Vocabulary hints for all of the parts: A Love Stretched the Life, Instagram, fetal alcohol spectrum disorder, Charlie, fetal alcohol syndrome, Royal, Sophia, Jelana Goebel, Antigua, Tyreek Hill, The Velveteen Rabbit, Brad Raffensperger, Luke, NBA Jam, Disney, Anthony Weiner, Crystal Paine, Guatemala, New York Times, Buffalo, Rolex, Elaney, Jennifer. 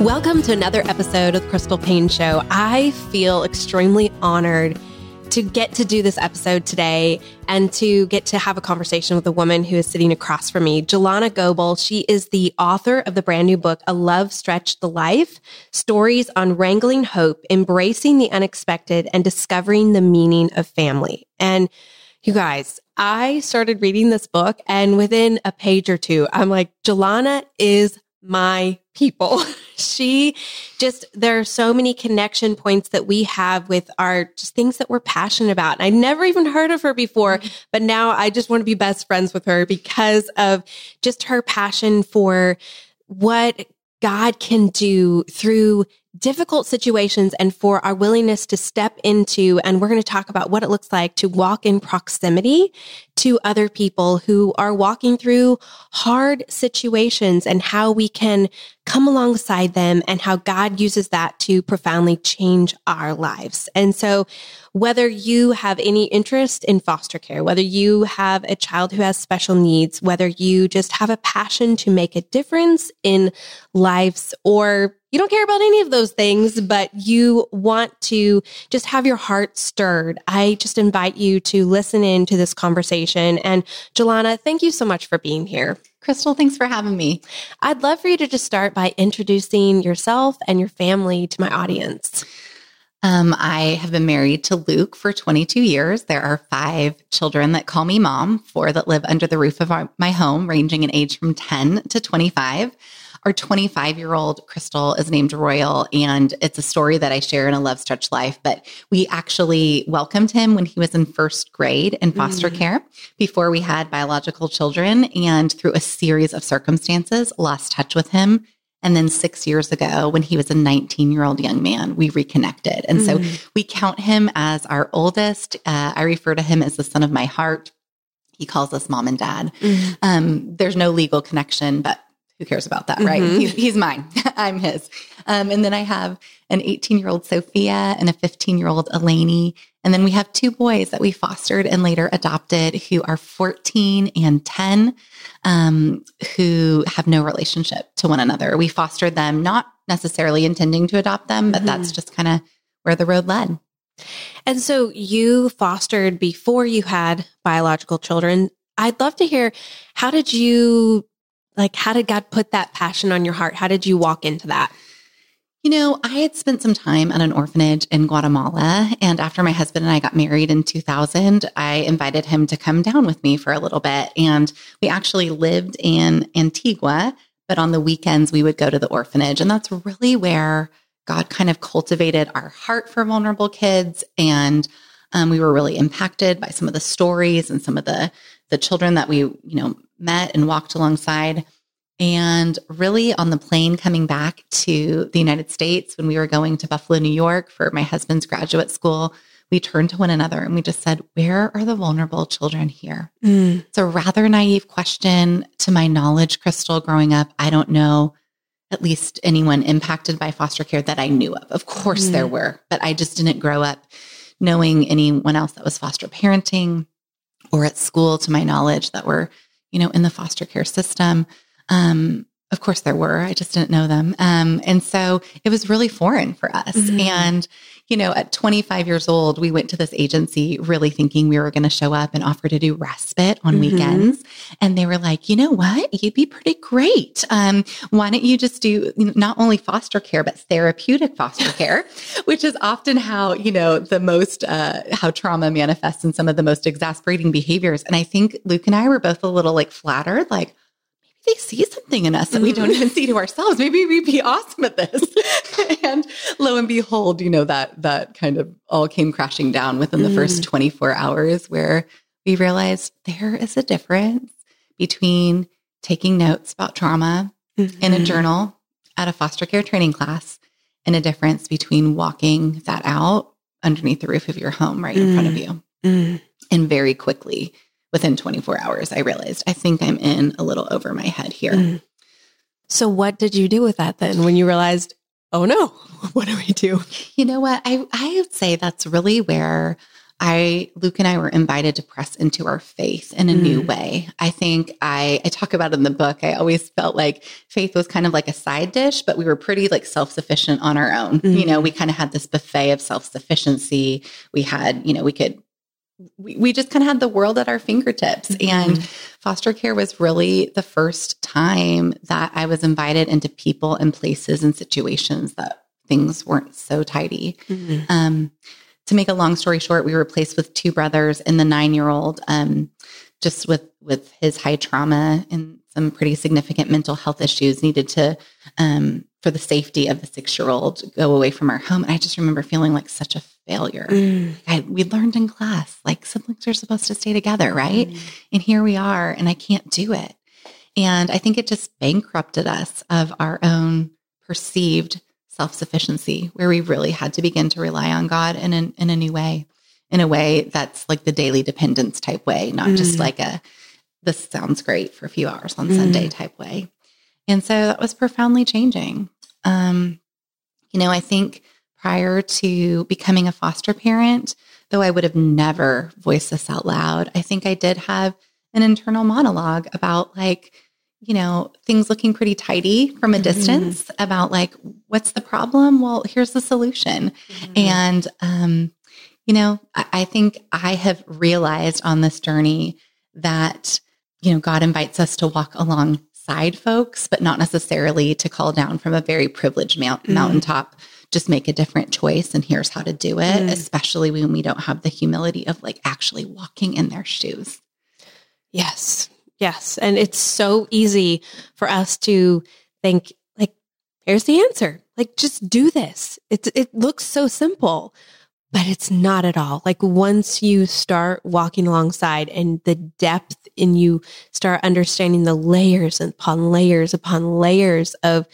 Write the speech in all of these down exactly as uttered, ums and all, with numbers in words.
Welcome to another episode of the Crystal Paine Show. I feel extremely honored to get to do this episode today and to get to have a conversation with a woman who is sitting across from me, Jelana Goebel. She is the author of the brand new book, A Love Stretched the Life, Stories on Wrangling Hope, Embracing the Unexpected, and Discovering the Meaning of Family. And you guys, I started reading this book, and within a page or two, I'm like, Jelana is my people. She just, there are so many connection points that we have with our just things that we're passionate about. I never even heard of her before, but now I just want to be best friends with her because of just her passion for what God can do through difficult situations and for our willingness to step into, and we're going to talk about what it looks like to walk in proximity to other people who are walking through hard situations and how we can come alongside them and how God uses that to profoundly change our lives. And so whether you have any interest in foster care, whether you have a child who has special needs, whether you just have a passion to make a difference in lives, or you don't care about any of those things, but you want to just have your heart stirred, I just invite you to listen in to this conversation. And Jelana, thank you so much for being here. Crystal, thanks for having me. I'd love for you to just start by introducing yourself and your family to my audience. Um, I have been married to Luke for twenty-two years. There are five children that call me mom, four that live under the roof of our, my home, ranging in age from ten to twenty-five. Our twenty-five-year-old Crystal is named Royal, and it's a story that I share in A Love Stretched Life, but we actually welcomed him when he was in first grade in foster mm. care before we had biological children, and through a series of circumstances, lost touch with him. And then six years ago, when he was a nineteen-year-old young man, we reconnected. And mm. so we count him as our oldest. Uh, I refer to him as the son of my heart. He calls us mom and dad. Mm. Um, there's no legal connection, but who cares about that, right? Mm-hmm. He's, he's mine. I'm his. Um, and then I have an eighteen-year-old Sophia and a fifteen-year-old Elaney. And then we have two boys that we fostered and later adopted who are fourteen and ten, um, who have no relationship to one another. We fostered them, not necessarily intending to adopt them, but mm-hmm. that's just kind of where the road led. And so you fostered before you had biological children. I'd love to hear, how did you... Like, how did God put that passion on your heart? How did you walk into that? You know, I had spent some time at an orphanage in Guatemala, and after my husband and I got married in two thousand, I invited him to come down with me for a little bit, and we actually lived in Antigua, but on the weekends, we would go to the orphanage, and that's really where God kind of cultivated our heart for vulnerable kids, and um, we were really impacted by some of the stories and some of the, the children that we, you know, met and walked alongside. And really on the plane coming back to the United States, when we were going to Buffalo, New York for my husband's graduate school, we turned to one another and we just said, where are the vulnerable children here? Mm. It's a rather naive question. To my knowledge, Crystal, growing up, I don't know at least anyone impacted by foster care that I knew of. Of course mm. there were, but I just didn't grow up knowing anyone else that was foster parenting or at school, to my knowledge, that were, you know, in the foster care system. Um, of course there were, I just didn't know them. Um, and so it was really foreign for us. Mm-hmm. And, you know, at twenty-five years old, we went to this agency really thinking we were going to show up and offer to do respite on mm-hmm. weekends. And they were like, you know what, you'd be pretty great. Um, why don't you just do not only foster care, but therapeutic foster care, which is often how, you know, the most, uh, how trauma manifests in some of the most exasperating behaviors. And I think Luke and I were both a little like flattered, like, they see something in us that we don't even see to ourselves. Maybe we'd be awesome at this. And lo and behold, you know, that, that kind of all came crashing down within the mm. first twenty-four hours, where we realized there is a difference between taking notes about trauma mm-hmm. in a journal at a foster care training class and a difference between walking that out underneath the roof of your home right mm. in front of you. Mm. And very quickly, within twenty-four hours, I realized, I think I'm in a little over my head here. Mm. So what did you do with that then when you realized, oh no, what do we do? You know what? I, I would say that's really where I, Luke and I were invited to press into our faith in a mm. new way. I think I, I talk about in the book, I always felt like faith was kind of like a side dish, but we were pretty like self-sufficient on our own. Mm. You know, we kind of had this buffet of self-sufficiency. We had, you know, we could We, we just kind of had the world at our fingertips. Mm-hmm. And foster care was really the first time that I was invited into people and places and situations that things weren't so tidy. Mm-hmm. Um, to make a long story short, we were placed with two brothers and the nine-year-old, um, just with, with his high trauma and some pretty significant mental health issues, needed to, um, for the safety of the six-year-old, go away from our home. And I just remember feeling like such a failure. Mm. I, we learned in class, like siblings are supposed to stay together, right? Mm. And here we are, and I can't do it. And I think it just bankrupted us of our own perceived self-sufficiency, where we really had to begin to rely on God in a, in a new way, in a way that's like the daily dependence type way, not mm. just like a, this sounds great for a few hours on mm. Sunday type way. And so that was profoundly changing. Um, you know, I think prior to becoming a foster parent, though I would have never voiced this out loud, I think I did have an internal monologue about like, you know, things looking pretty tidy from a distance, mm-hmm. about like, what's the problem? Well, here's the solution. Mm-hmm. And, um, you know, I, I think I have realized on this journey that, you know, God invites us to walk along side folks, but not necessarily to call down from a very privileged mount- mountaintop, mm. just make a different choice. And here's how to do it, mm. especially when we don't have the humility of like actually walking in their shoes. Yes. Yes. And it's so easy for us to think like, here's the answer. Like, just do this. It, it looks so simple, but it's not at all. Like, once you start walking alongside and the depth in you, start understanding the layers upon layers upon layers of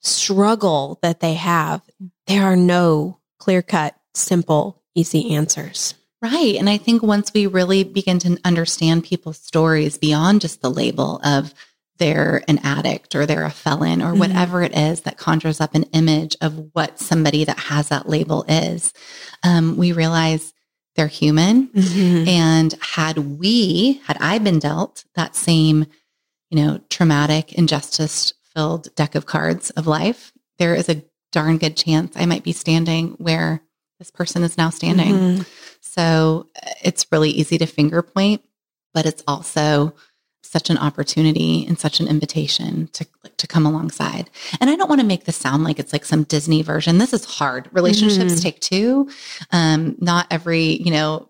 struggle that they have, there are no clear-cut, simple, easy answers. Right. And I think once we really begin to understand people's stories beyond just the label of they're an addict or they're a felon or whatever mm-hmm. it is that conjures up an image of what somebody that has that label is, um, we realize they're human. Mm-hmm. And had we, had I been dealt that same, you know, traumatic, injustice-filled deck of cards of life, there is a darn good chance I might be standing where this person is now standing. Mm-hmm. So it's really easy to finger point, but it's also such an opportunity and such an invitation to to come alongside. And I don't want to make this sound like it's like some Disney version. This is hard. Relationships mm-hmm. take two. Um, not every, you know,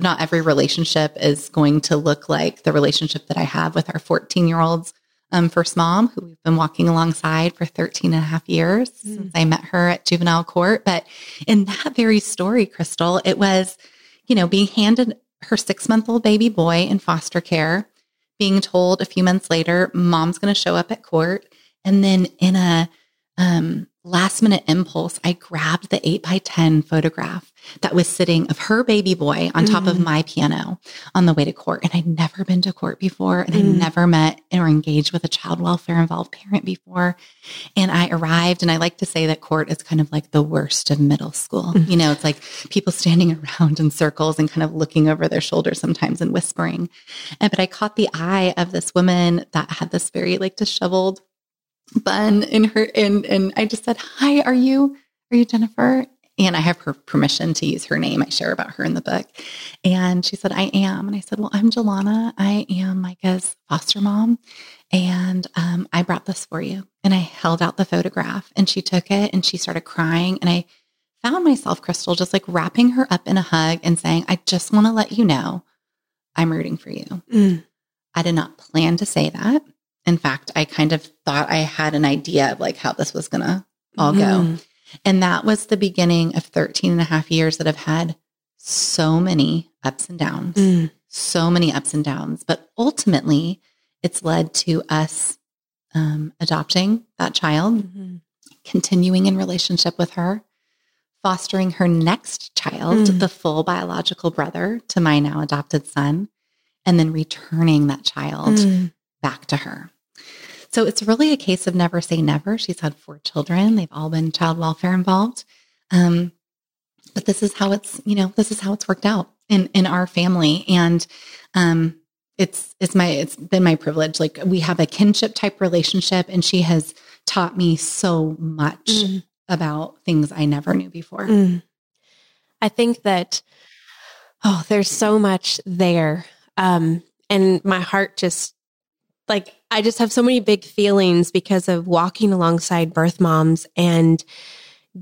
not every relationship is going to look like the relationship that I have with our fourteen-year-old's um, first mom, who we've been walking alongside for thirteen and a half years mm-hmm. since I met her at juvenile court. But in that very story, Crystal, it was, you know, being handed her six-month-old baby boy in foster care, being told a few months later, mom's going to show up at court. And then in a um, last-minute impulse, I grabbed the eight by ten photograph that was sitting of her baby boy on mm. top of my piano on the way to court. And I'd never been to court before, and mm. I'd never met or engaged with a child welfare-involved parent before. And I arrived, and I like to say that court is kind of like the worst of middle school. Mm. You know, it's like people standing around in circles and kind of looking over their shoulders sometimes and whispering. And, but I caught the eye of this woman that had this very like disheveled bun in her, and and I just said, "Hi, are you are you Jennifer?" And I have her permission to use her name. I share about her in the book. And she said, "I am." And I said, "Well, I'm Jelana. I am Micah's foster mom. And um, I brought this for you." And I held out the photograph, and she took it, and she started crying. And I found myself, Crystal, just like wrapping her up in a hug and saying, "I just want to let you know I'm rooting for you." Mm. I did not plan to say that. In fact, I kind of thought I had an idea of like how this was going to all go. Mm. And that was the beginning of thirteen and a half years that I've had so many ups and downs, mm. so many ups and downs. But ultimately, it's led to us um, adopting that child, mm-hmm. continuing in relationship with her, fostering her next child, mm. the full biological brother to my now adopted son, and then returning that child mm. back to her. So it's really a case of never say never. She's had four children. They've all been child welfare involved. Um, but this is how it's, you know, this is how it's worked out in, in our family. And um, it's, it's my, it's been my privilege. Like we have a kinship type relationship, and she has taught me so much mm. about things I never knew before. Mm. I think that, oh, there's so much there. Um, and my heart just, like, I just have so many big feelings because of walking alongside birth moms and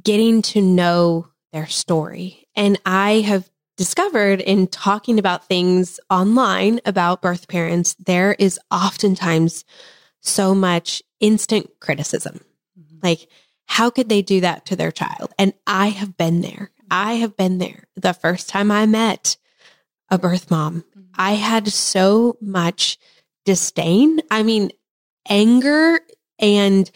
getting to know their story. And I have discovered in talking about things online about birth parents, there is oftentimes so much instant criticism. Mm-hmm. Like, how could they do that to their child? And I have been there. I have been there. The first time I met a birth mom, mm-hmm. I had so much disdain. I mean, anger. And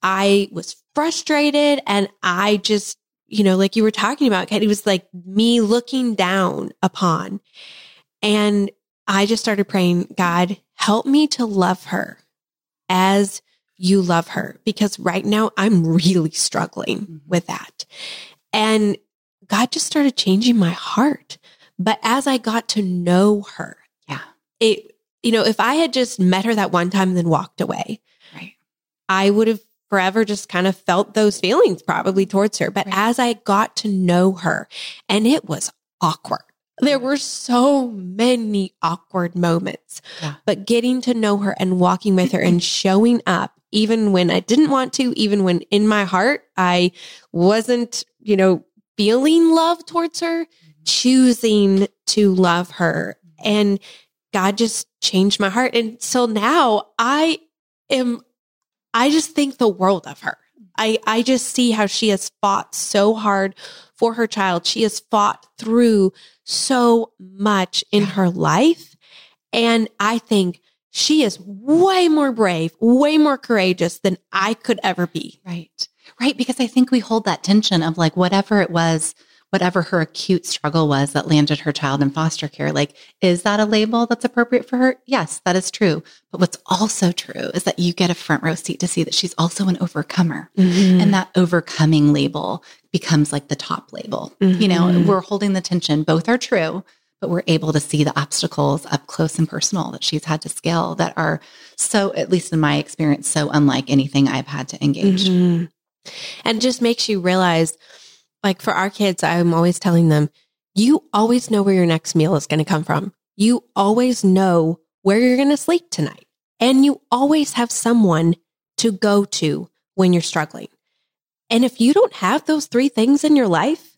I was frustrated. And I just, you know, like you were talking about, Kate, it was like me looking down upon. And I just started praying, God, help me to love her as you love her. Because right now I'm really struggling mm-hmm. with that. And God just started changing my heart. But as I got to know her, yeah, it you know, if I had just met her that one time and then walked away, right, I would have forever just kind of felt those feelings probably towards her. But right. as I got to know her, and it was awkward. There were so many awkward moments, yeah. but getting to know her and walking with her and showing up, even when I didn't want to, even when in my heart, I wasn't, you know, feeling love towards her, mm-hmm. choosing to love her. And God just changed my heart. And so now I am, I just think the world of her. I, I just see how she has fought so hard for her child. She has fought through so much in her life. And I think she is way more brave, way more courageous than I could ever be. Right. Right. Because I think we hold that tension of like, whatever it was, whatever her acute struggle was that landed her child in foster care, like, is that a label that's appropriate for her? Yes, that is true. But what's also true is that you get a front row seat to see that she's also an overcomer. Mm-hmm. And that overcoming label becomes like the top label. Mm-hmm. You know, we're holding the tension. Both are true, but we're able to see the obstacles up close and personal that she's had to scale that are so, at least in my experience, so unlike anything I've had to engage. Mm-hmm. And just makes you realize, like for our kids, I'm always telling them, you always know where your next meal is going to come from. You always know where you're going to sleep tonight. And you always have someone to go to when you're struggling. And if you don't have those three things in your life,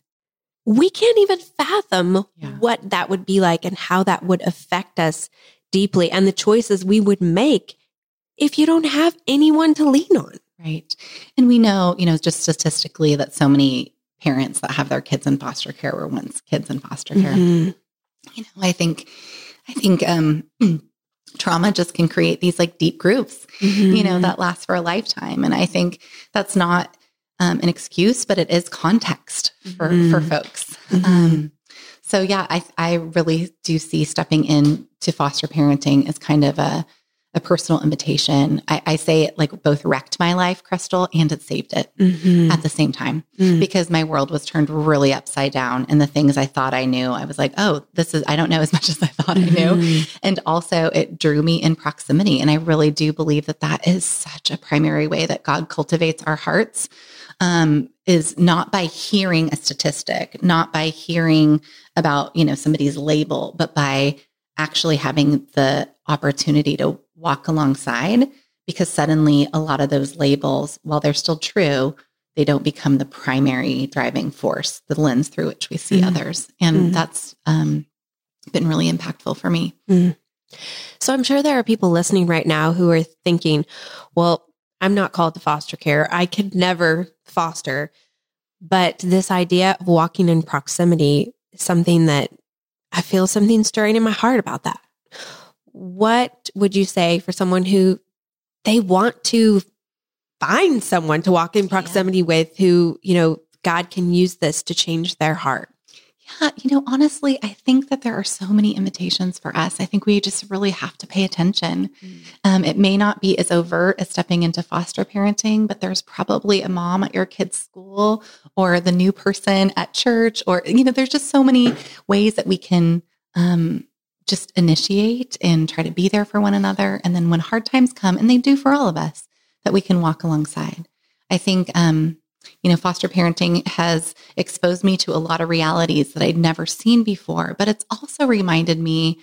we can't even fathom yeah. what that would be like and how that would affect us deeply and the choices we would make if you don't have anyone to lean on. Right. And we know, you know, just statistically that so many parents that have their kids in foster care were once kids in foster care. Mm-hmm. You know, I think, I think, um, trauma just can create these like deep grooves, mm-hmm. you know, that last for a lifetime. And I think that's not um, an excuse, but it is context for, mm-hmm. for folks. Mm-hmm. Um, so yeah, I, I really do see stepping in to foster parenting as kind of a, a personal invitation. I, I say it like both wrecked my life, Crystal, and it saved it mm-hmm. at the same time mm-hmm. because my world was turned really upside down. And the things I thought I knew, I was like, oh, this is, I don't know as much as I thought mm-hmm. I knew. And also it drew me in proximity. And I really do believe that that is such a primary way that God cultivates our hearts um, is not by hearing a statistic, not by hearing about, you know, somebody's label, but by actually having the opportunity to walk alongside, because suddenly a lot of those labels, while they're still true, they don't become the primary driving force, the lens through which we see mm-hmm. others. And mm-hmm. that's um, been really impactful for me. Mm-hmm. So I'm sure there are people listening right now who are thinking, well, I'm not called to foster care. I could never foster. But this idea of walking in proximity is something that I feel something stirring in my heart about that. What would you say for someone who they want to find someone to walk in proximity yeah. with who, you know, God can use this to change their heart? Yeah. You know, honestly, I think that there are so many invitations for us. I think we just really have to pay attention. Mm. Um, it may not be as overt as stepping into foster parenting, but there's probably a mom at your kid's school or the new person at church, or, you know, there's just so many ways that we can, um, just initiate and try to be there for one another. And then when hard times come, and they do for all of us, that we can walk alongside. I think, um, you know, foster parenting has exposed me to a lot of realities that I'd never seen before, but it's also reminded me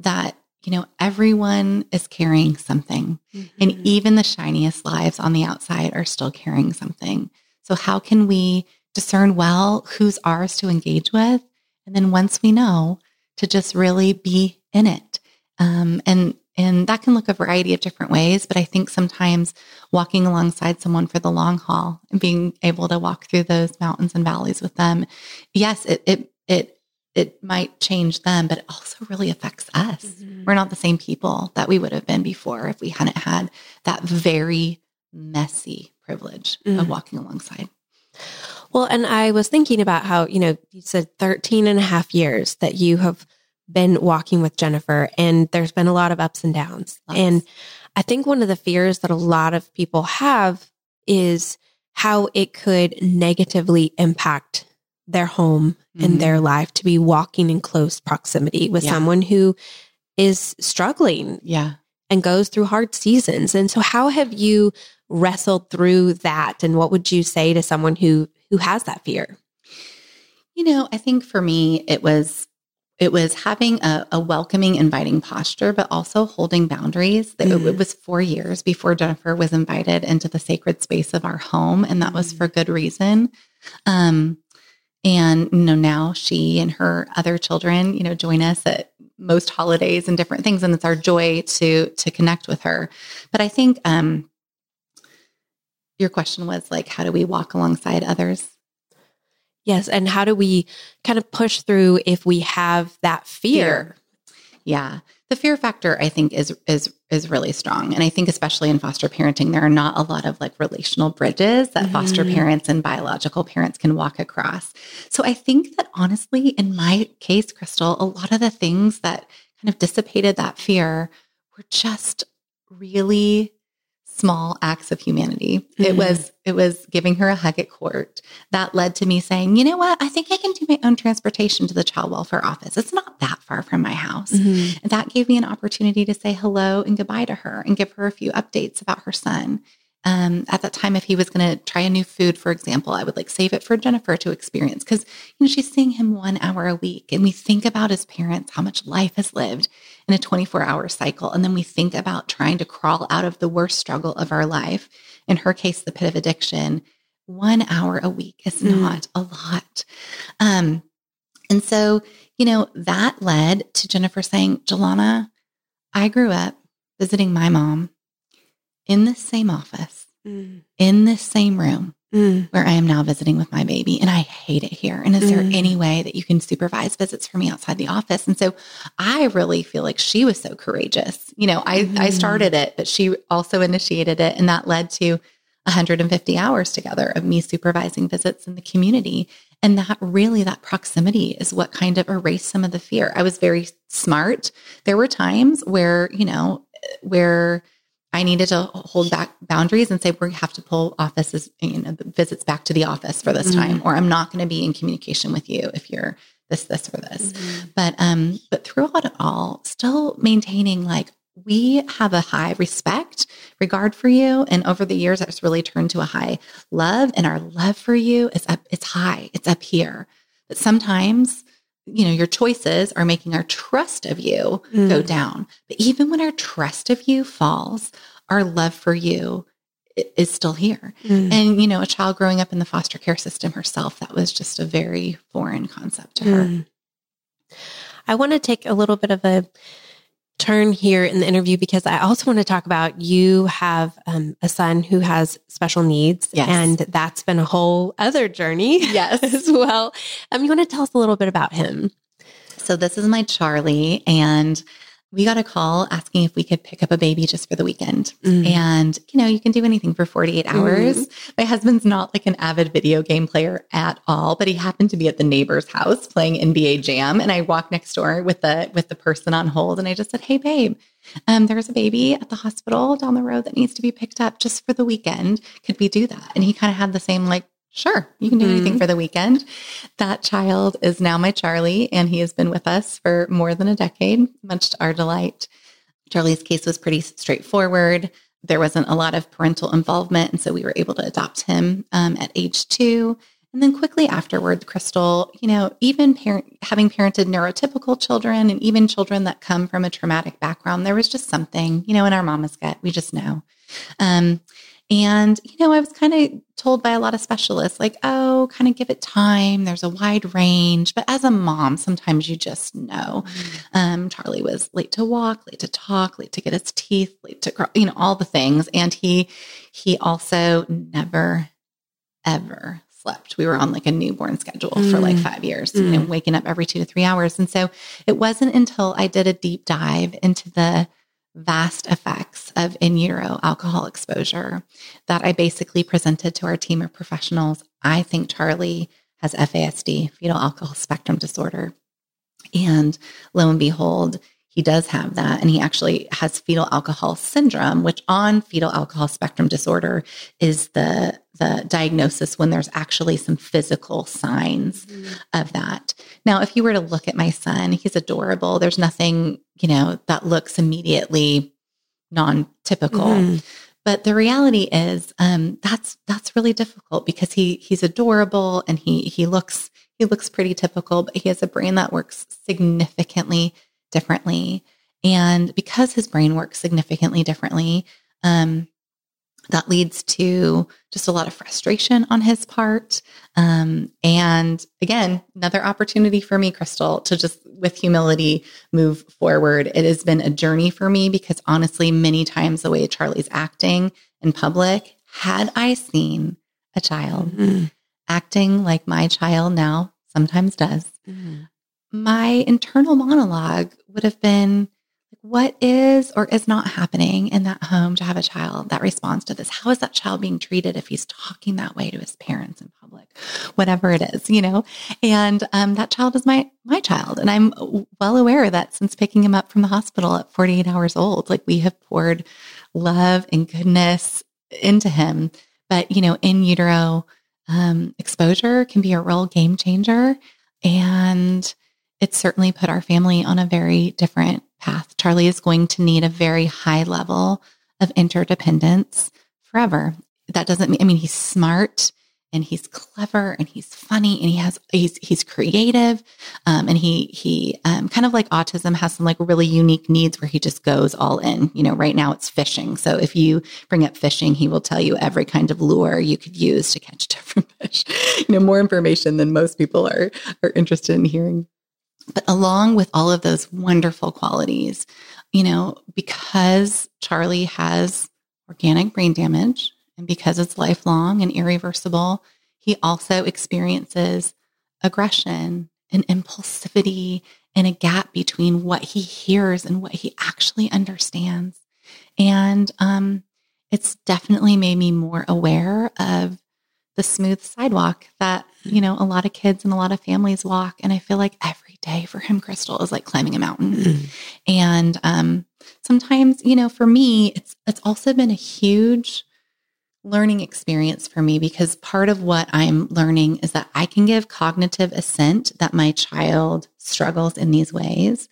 that, you know, everyone is carrying something mm-hmm. and even the shiniest lives on the outside are still carrying something. So how can we discern well who's ours to engage with? And then once we know, to just really be in it. Um, and and that can look a variety of different ways, but I think sometimes walking alongside someone for the long haul and being able to walk through those mountains and valleys with them, yes, it it it, it might change them, but it also really affects us. Mm-hmm. We're not the same people that we would have been before if we hadn't had that very messy privilege mm-hmm. of walking alongside. Well, and I was thinking about how, you know, you said thirteen and a half years that you have been walking with Jennifer, and there's been a lot of ups and downs. Lots. And I think one of the fears that a lot of people have is how it could negatively impact their home mm-hmm. and their life to be walking in close proximity with yeah. someone who is struggling yeah. and goes through hard seasons. And so how have you wrestled through that? And what would you say to someone who who has that fear? You know, I think for me, it was it was having a, a welcoming, inviting posture, but also holding boundaries. Mm. It, it was four years before Jennifer was invited into the sacred space of our home, and that was for good reason. Um, and you know, now she and her other children, you know, join us at most holidays and different things, and it's our joy to to connect with her. But I think. Um, Your question was like, how do we walk alongside others? Yes. And how do we kind of push through if we have that fear? fear. Yeah. The fear factor, I think, is, is, is really strong. And I think especially in foster parenting, there are not a lot of like relational bridges that mm-hmm. foster parents and biological parents can walk across. So I think that honestly, in my case, Crystal, a lot of the things that kind of dissipated that fear were just really small acts of humanity. Mm-hmm. It was, it was giving her a hug at court that led to me saying, you know what, I think I can do my own transportation to the child welfare office. It's not that far from my house. Mm-hmm. And that gave me an opportunity to say hello and goodbye to her and give her a few updates about her son. Um, at that time, if he was going to try a new food, for example, I would like save it for Jennifer to experience because, you know, she's seeing him one hour a week. And we think about as parents how much life has lived in a twenty-four hour cycle. And then we think about trying to crawl out of the worst struggle of our life. In her case, the pit of addiction, one hour a week is mm. not a lot. Um, and so, you know, that led to Jennifer saying, Jelana, I grew up visiting my mom in this same office, mm. in this same room mm. where I am now visiting with my baby, and I hate it here. And is mm. there any way that you can supervise visits for me outside the office? And so I really feel like she was so courageous. You know, I, mm. I started it, but she also initiated it, and that led to one hundred fifty hours together of me supervising visits in the community. And that really, that proximity is what kind of erased some of the fear. I was very smart. There were times where, you know, where I needed to hold back boundaries and say, we have to pull offices, you know, visits back to the office for this mm-hmm. time, or I'm not going to be in communication with you if you're this, this, or this. Mm-hmm. But, um, but throughout it all, still maintaining like, we have a high respect, regard for you. And over the years, that's really turned to a high love, and our love for you is up, it's high, it's up here. But sometimes, you know, your choices are making our trust of you mm. go down. But even when our trust of you falls, our love for you is still here. Mm. And, you know, a child growing up in the foster care system herself, that was just a very foreign concept to her. Mm. I want to take a little bit of a turn here in the interview because I also want to talk about you have um, a son who has special needs, yes. and that's been a whole other journey yes. as well. Um, you want to tell us a little bit about him? So this is my Charlie, and we got a call asking if we could pick up a baby just for the weekend. Mm. And, you know, you can do anything for forty-eight hours. Mm. My husband's not like an avid video game player at all, but he happened to be at the neighbor's house playing N B A Jam. And I walked next door with the, with the person on hold. And I just said, hey, babe, um, there's a baby at the hospital down the road that needs to be picked up just for the weekend. Could we do that? And he kind of had the same like, sure, you can do anything mm. for the weekend. That child is now my Charlie, and he has been with us for more than a decade, much to our delight. Charlie's case was pretty straightforward. There wasn't a lot of parental involvement, and so we were able to adopt him um, at age two. And then quickly afterward, Crystal, you know, even parent, having parented neurotypical children and even children that come from a traumatic background, there was just something, you know, in our mama's gut. We just know. Um And, you know, I was kind of told by a lot of specialists, like, oh, kind of give it time. There's a wide range. But as a mom, sometimes you just know. Mm-hmm. Um, Charlie was late to walk, late to talk, late to get his teeth, late to, crawl, you know, all the things. And he, he also never, ever slept. We were on like a newborn schedule mm-hmm. for like five years, mm-hmm. you know, waking up every two to three hours. And so it wasn't until I did a deep dive into the vast effects of in utero alcohol exposure that I basically presented to our team of professionals. I think Charlie has F A S D, fetal alcohol spectrum disorder. And lo and behold, he does have that. And he actually has fetal alcohol syndrome, which on fetal alcohol spectrum disorder is the, the diagnosis when there's actually some physical signs mm. of that. Now, if you were to look at my son, he's adorable. There's nothing, you know, that looks immediately non-typical. Mm. But the reality is um, that's that's really difficult because he he's adorable and he he looks he looks pretty typical, but he has a brain that works significantly differently. And because his brain works significantly differently, um, that leads to just a lot of frustration on his part. Um, and again, another opportunity for me, Crystal, to just with humility move forward. It has been a journey for me because honestly, many times the way Charlie's acting in public, had I seen a child mm-hmm. acting like my child now sometimes does, mm-hmm. my internal monologue would have been, what is or is not happening in that home to have a child that responds to this? How is that child being treated if he's talking that way to his parents in public, whatever it is, you know? And um, that child is my my child. And I'm well aware that since picking him up from the hospital at forty-eight hours old, like we have poured love and goodness into him. But, you know, in utero um, exposure can be a real game changer. And it certainly put our family on a very different path. Charlie is going to need a very high level of interdependence forever. That doesn't mean, I mean, he's smart and he's clever and he's funny and he has, he's, he's creative. Um, and he, he, um, kind of like autism, has some like really unique needs where he just goes all in. You know, right now it's fishing. So if you bring up fishing, he will tell you every kind of lure you could use to catch a different fish, you know, more information than most people are, are interested in hearing. But along with all of those wonderful qualities, you know, because Charlie has organic brain damage, and because it's lifelong and irreversible, he also experiences aggression and impulsivity and a gap between what he hears and what he actually understands. And um, it's definitely made me more aware of the smooth sidewalk that, you know, a lot of kids and a lot of families walk. And I feel like every day for him, Crystal, is like climbing a mountain. Mm-hmm. And um, sometimes, you know, for me, it's it's also been a huge learning experience for me, because part of what I'm learning is that I can give cognitive assent that my child struggles in these ways,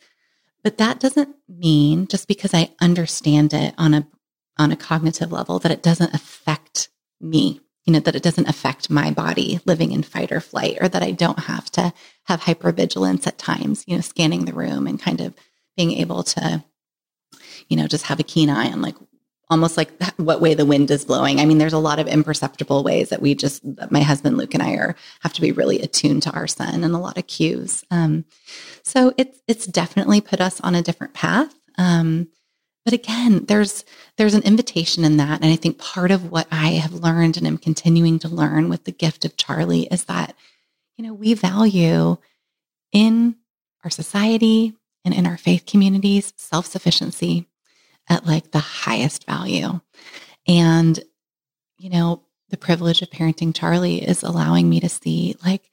but that doesn't mean just because I understand it on a, on a cognitive level that it doesn't affect me, you know, that it doesn't affect my body living in fight or flight, or that I don't have to have hypervigilance at times, you know, scanning the room and kind of being able to, you know, just have a keen eye on like almost like what way the wind is blowing. I mean, there's a lot of imperceptible ways that we just, that my husband, Luke, and I are, have to be really attuned to our son and a lot of cues. Um, so it's, it's definitely put us on a different path. Um, but again, there's, there's an invitation in that. And I think part of what I have learned and am continuing to learn with the gift of Charlie is that, you know, we value in our society and in our faith communities, self-sufficiency at like the highest value. And, you know, the privilege of parenting Charlie is allowing me to see like,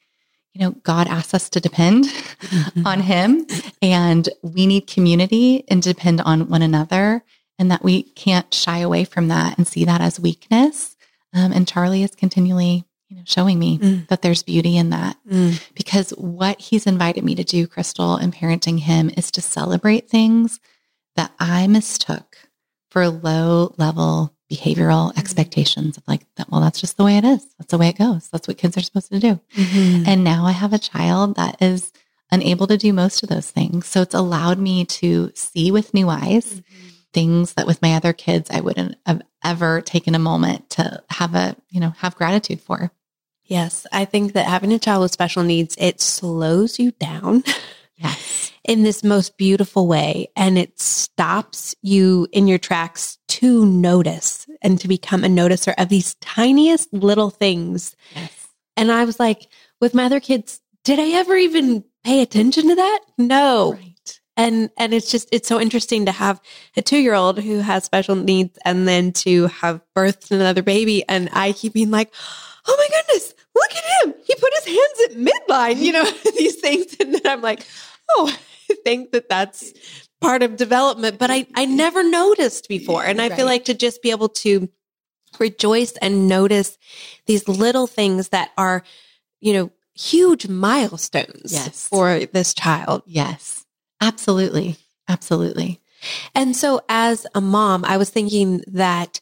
you know, God asks us to depend mm-hmm. on him, and we need community and depend on one another, and that we can't shy away from that and see that as weakness. Um, and Charlie is continually, you know, showing me mm. that there's beauty in that mm. because what he's invited me to do, Crystal, in parenting him is to celebrate things that I mistook for low level behavioral mm-hmm. expectations of like, well, that's just the way it is. That's the way it goes. That's what kids are supposed to do. Mm-hmm. And now I have a child that is unable to do most of those things. So it's allowed me to see with new eyes mm-hmm. things that with my other kids, I wouldn't have ever taken a moment to have a, you know, have gratitude for. Yes. I think that having a child with special needs, it slows you down. Yes. In this most beautiful way. And it stops you in your tracks to notice and to become a noticer of these tiniest little things. Yes. And I was like, with my other kids, did I ever even pay attention to that? No. Right. And, and it's just, it's so interesting to have a two-year-old who has special needs and then to have birthed another baby. And I keep being like, oh my goodness, look at him. He put his hands at midline, you know, these things. And then I'm like, oh, I think that that's part of development, but I, I never noticed before. And I right. feel like to just be able to rejoice and notice these little things that are, you know, huge milestones yes. for this child. Yes, absolutely. Absolutely. And so as a mom, I was thinking that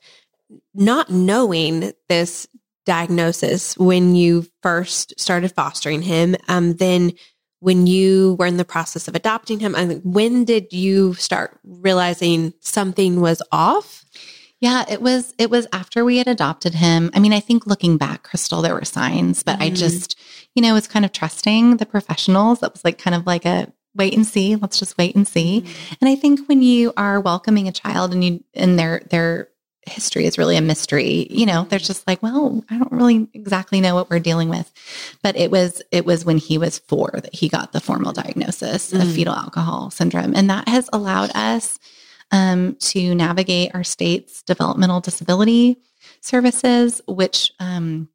not knowing this diagnosis when you first started fostering him, um, then when you were in the process of adopting him, I mean, when did you start realizing something was off? Yeah, it was, it was after we had adopted him. I mean, I think looking back, Crystal, there were signs, but mm-hmm. I just, you know, was kind of trusting the professionals. That was like kind of like a wait and see. Let's just wait and see. Mm-hmm. And I think when you are welcoming a child and you, and their, their history is really a mystery, you know, there's just like, well, I don't really exactly know what we're dealing with. But it was, it was when he was four that he got the formal diagnosis mm. of fetal alcohol syndrome. And that has allowed us um, to navigate our state's developmental disability services, which um,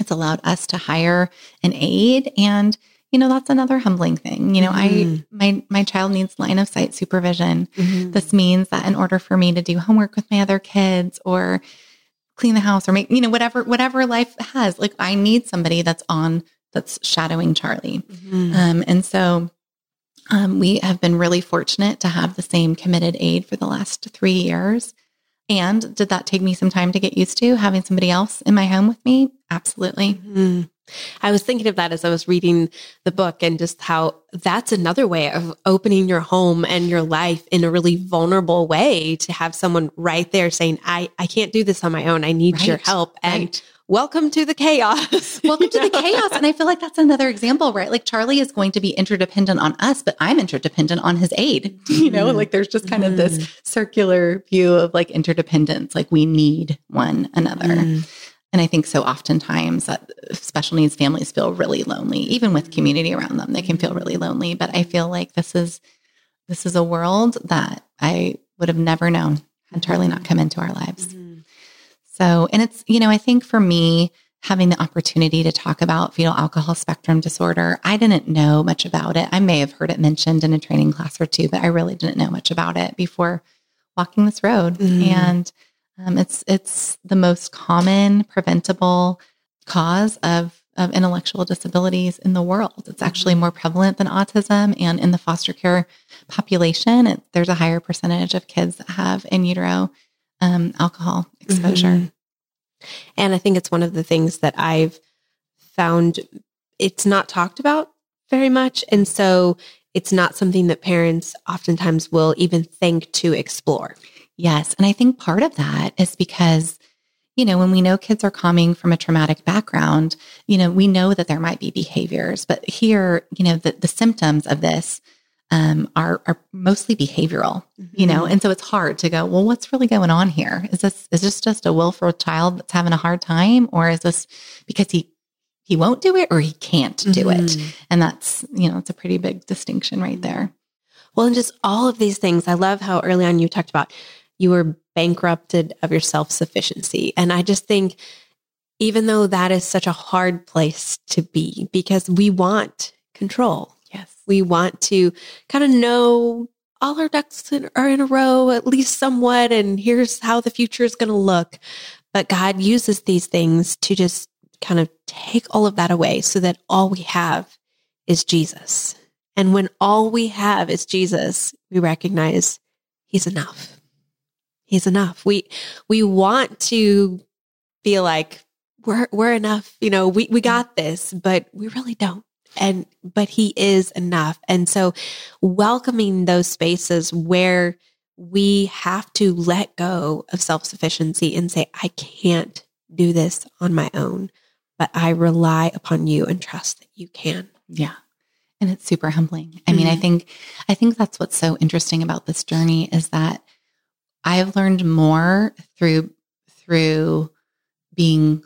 it's allowed us to hire an aide. And, you know, that's another humbling thing. You know, mm-hmm. I, my, my child needs line of sight supervision. Mm-hmm. This means that in order for me to do homework with my other kids or clean the house or make, you know, whatever, whatever life has, like I need somebody that's on, that's shadowing Charlie. Mm-hmm. Um, and so, um, we have been really fortunate to have the same committed aide for the last three years. And did that take me some time to get used to having somebody else in my home with me? Absolutely. Mm-hmm. I was thinking of that as I was reading the book, and just how that's another way of opening your home and your life in a really vulnerable way, to have someone right there saying, I, I can't do this on my own. I need right. your help. And right. welcome to the chaos. Welcome to the chaos. And I feel like that's another example, right? Like Charlie is going to be interdependent on us, but I'm interdependent on his aid. You know, mm-hmm. like there's just kind of this circular view of like interdependence, like we need one another. Mm. And I think so oftentimes that special needs families feel really lonely, even with community around them, they can feel really lonely. But I feel like this is, this is a world that I would have never known had Charlie not come into our lives. Mm-hmm. So, and it's, you know, I think for me, having the opportunity to talk about fetal alcohol spectrum disorder, I didn't know much about it. I may have heard it mentioned in a training class or two, but I really didn't know much about it before walking this road. Mm-hmm. And Um, it's it's the most common preventable cause of, of intellectual disabilities in the world. It's actually more prevalent than autism, and in the foster care population, it, there's a higher percentage of kids that have in utero um, alcohol exposure. Mm-hmm. And I think it's one of the things that I've found it's not talked about very much, and so it's not something that parents oftentimes will even think to explore. Yes. And I think part of that is because, you know, when we know kids are coming from a traumatic background, you know, we know that there might be behaviors, but here, you know, the, the symptoms of this um, are, are mostly behavioral, mm-hmm. you know, and so it's hard to go, well, what's really going on here? Is this, is this just a willful child that's having a hard time, or is this because he, he won't do it or he can't mm-hmm. do it? And that's, you know, it's a pretty big distinction right there. Well, and just all of these things. I love how early on you talked about you were bankrupted of your self-sufficiency. And I just think, even though that is such a hard place to be, because we want control. Yes. We want to kind of know all our ducks are in a row, at least somewhat, and here's how the future is going to look. But God uses these things to just kind of take all of that away, so that all we have is Jesus. And when all we have is Jesus, we recognize he's enough. He's enough. We we want to feel like we're we're enough, you know, we, we got this, but we really don't. And but he is enough. And so welcoming those spaces where we have to let go of self-sufficiency and say, I can't do this on my own, but I rely upon you and trust that you can. Yeah. And it's super humbling. I mean, mm-hmm. I think I think that's what's so interesting about this journey, is that I've learned more through through being,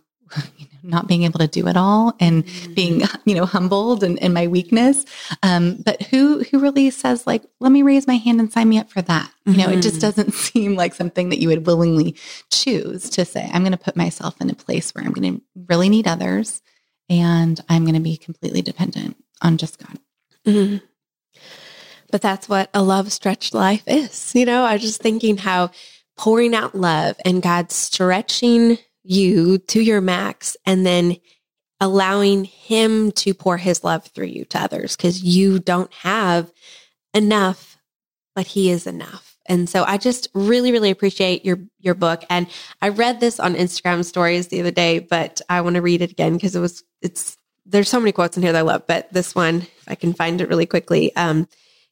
you know, not being able to do it all, and mm-hmm. being, you know, humbled and, and my weakness. Um, but who who really says, like, let me raise my hand and sign me up for that? You mm-hmm. know, it just doesn't seem like something that you would willingly choose to say, I'm going to put myself in a place where I'm going to really need others, and I'm going to be completely dependent on just God. Mm-hmm. But that's what a love stretched life is. You know, I was just thinking how pouring out love and God stretching you to your max, and then allowing him to pour his love through you to others, because you don't have enough, but he is enough. And so I just really, really appreciate your, your book. And I read this on Instagram stories the other day, but I want to read it again, because it was, it's, there's so many quotes in here that I love, but this one, if I can find it really quickly. Um,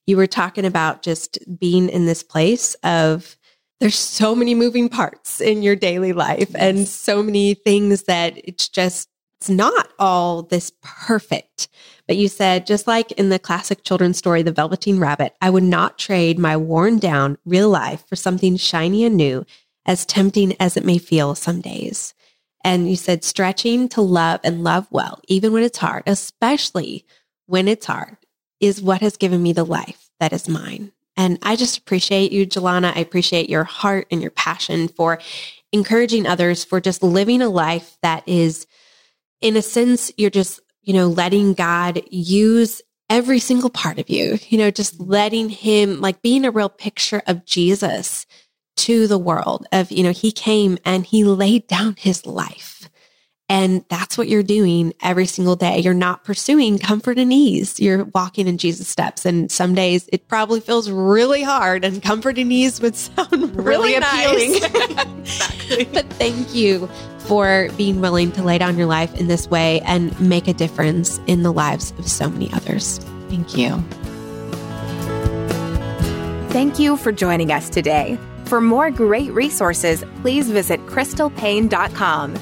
you were talking about just being in this place of, there's so many moving parts in your daily life and so many things that it's just, it's not all this perfect. But you said, just like in the classic children's story, The Velveteen Rabbit, I would not trade my worn down real life for something shiny and new, as tempting as it may feel some days. And you said stretching to love and love well, even when it's hard, especially when it's hard, is what has given me the life that is mine. And I just appreciate you, Jelana. I appreciate your heart and your passion for encouraging others, for just living a life that is, in a sense, you're just, you know, letting God use every single part of you, you know, just letting him, like being a real picture of Jesus to the world of, you know, he came and he laid down his life. And that's what you're doing every single day. You're not pursuing comfort and ease. You're walking in Jesus' steps. And some days it probably feels really hard, and comfort and ease would sound really, really appealing. Nice. Exactly. But thank you for being willing to lay down your life in this way and make a difference in the lives of so many others. Thank you. Thank you for joining us today. For more great resources, please visit crystal paine dot com.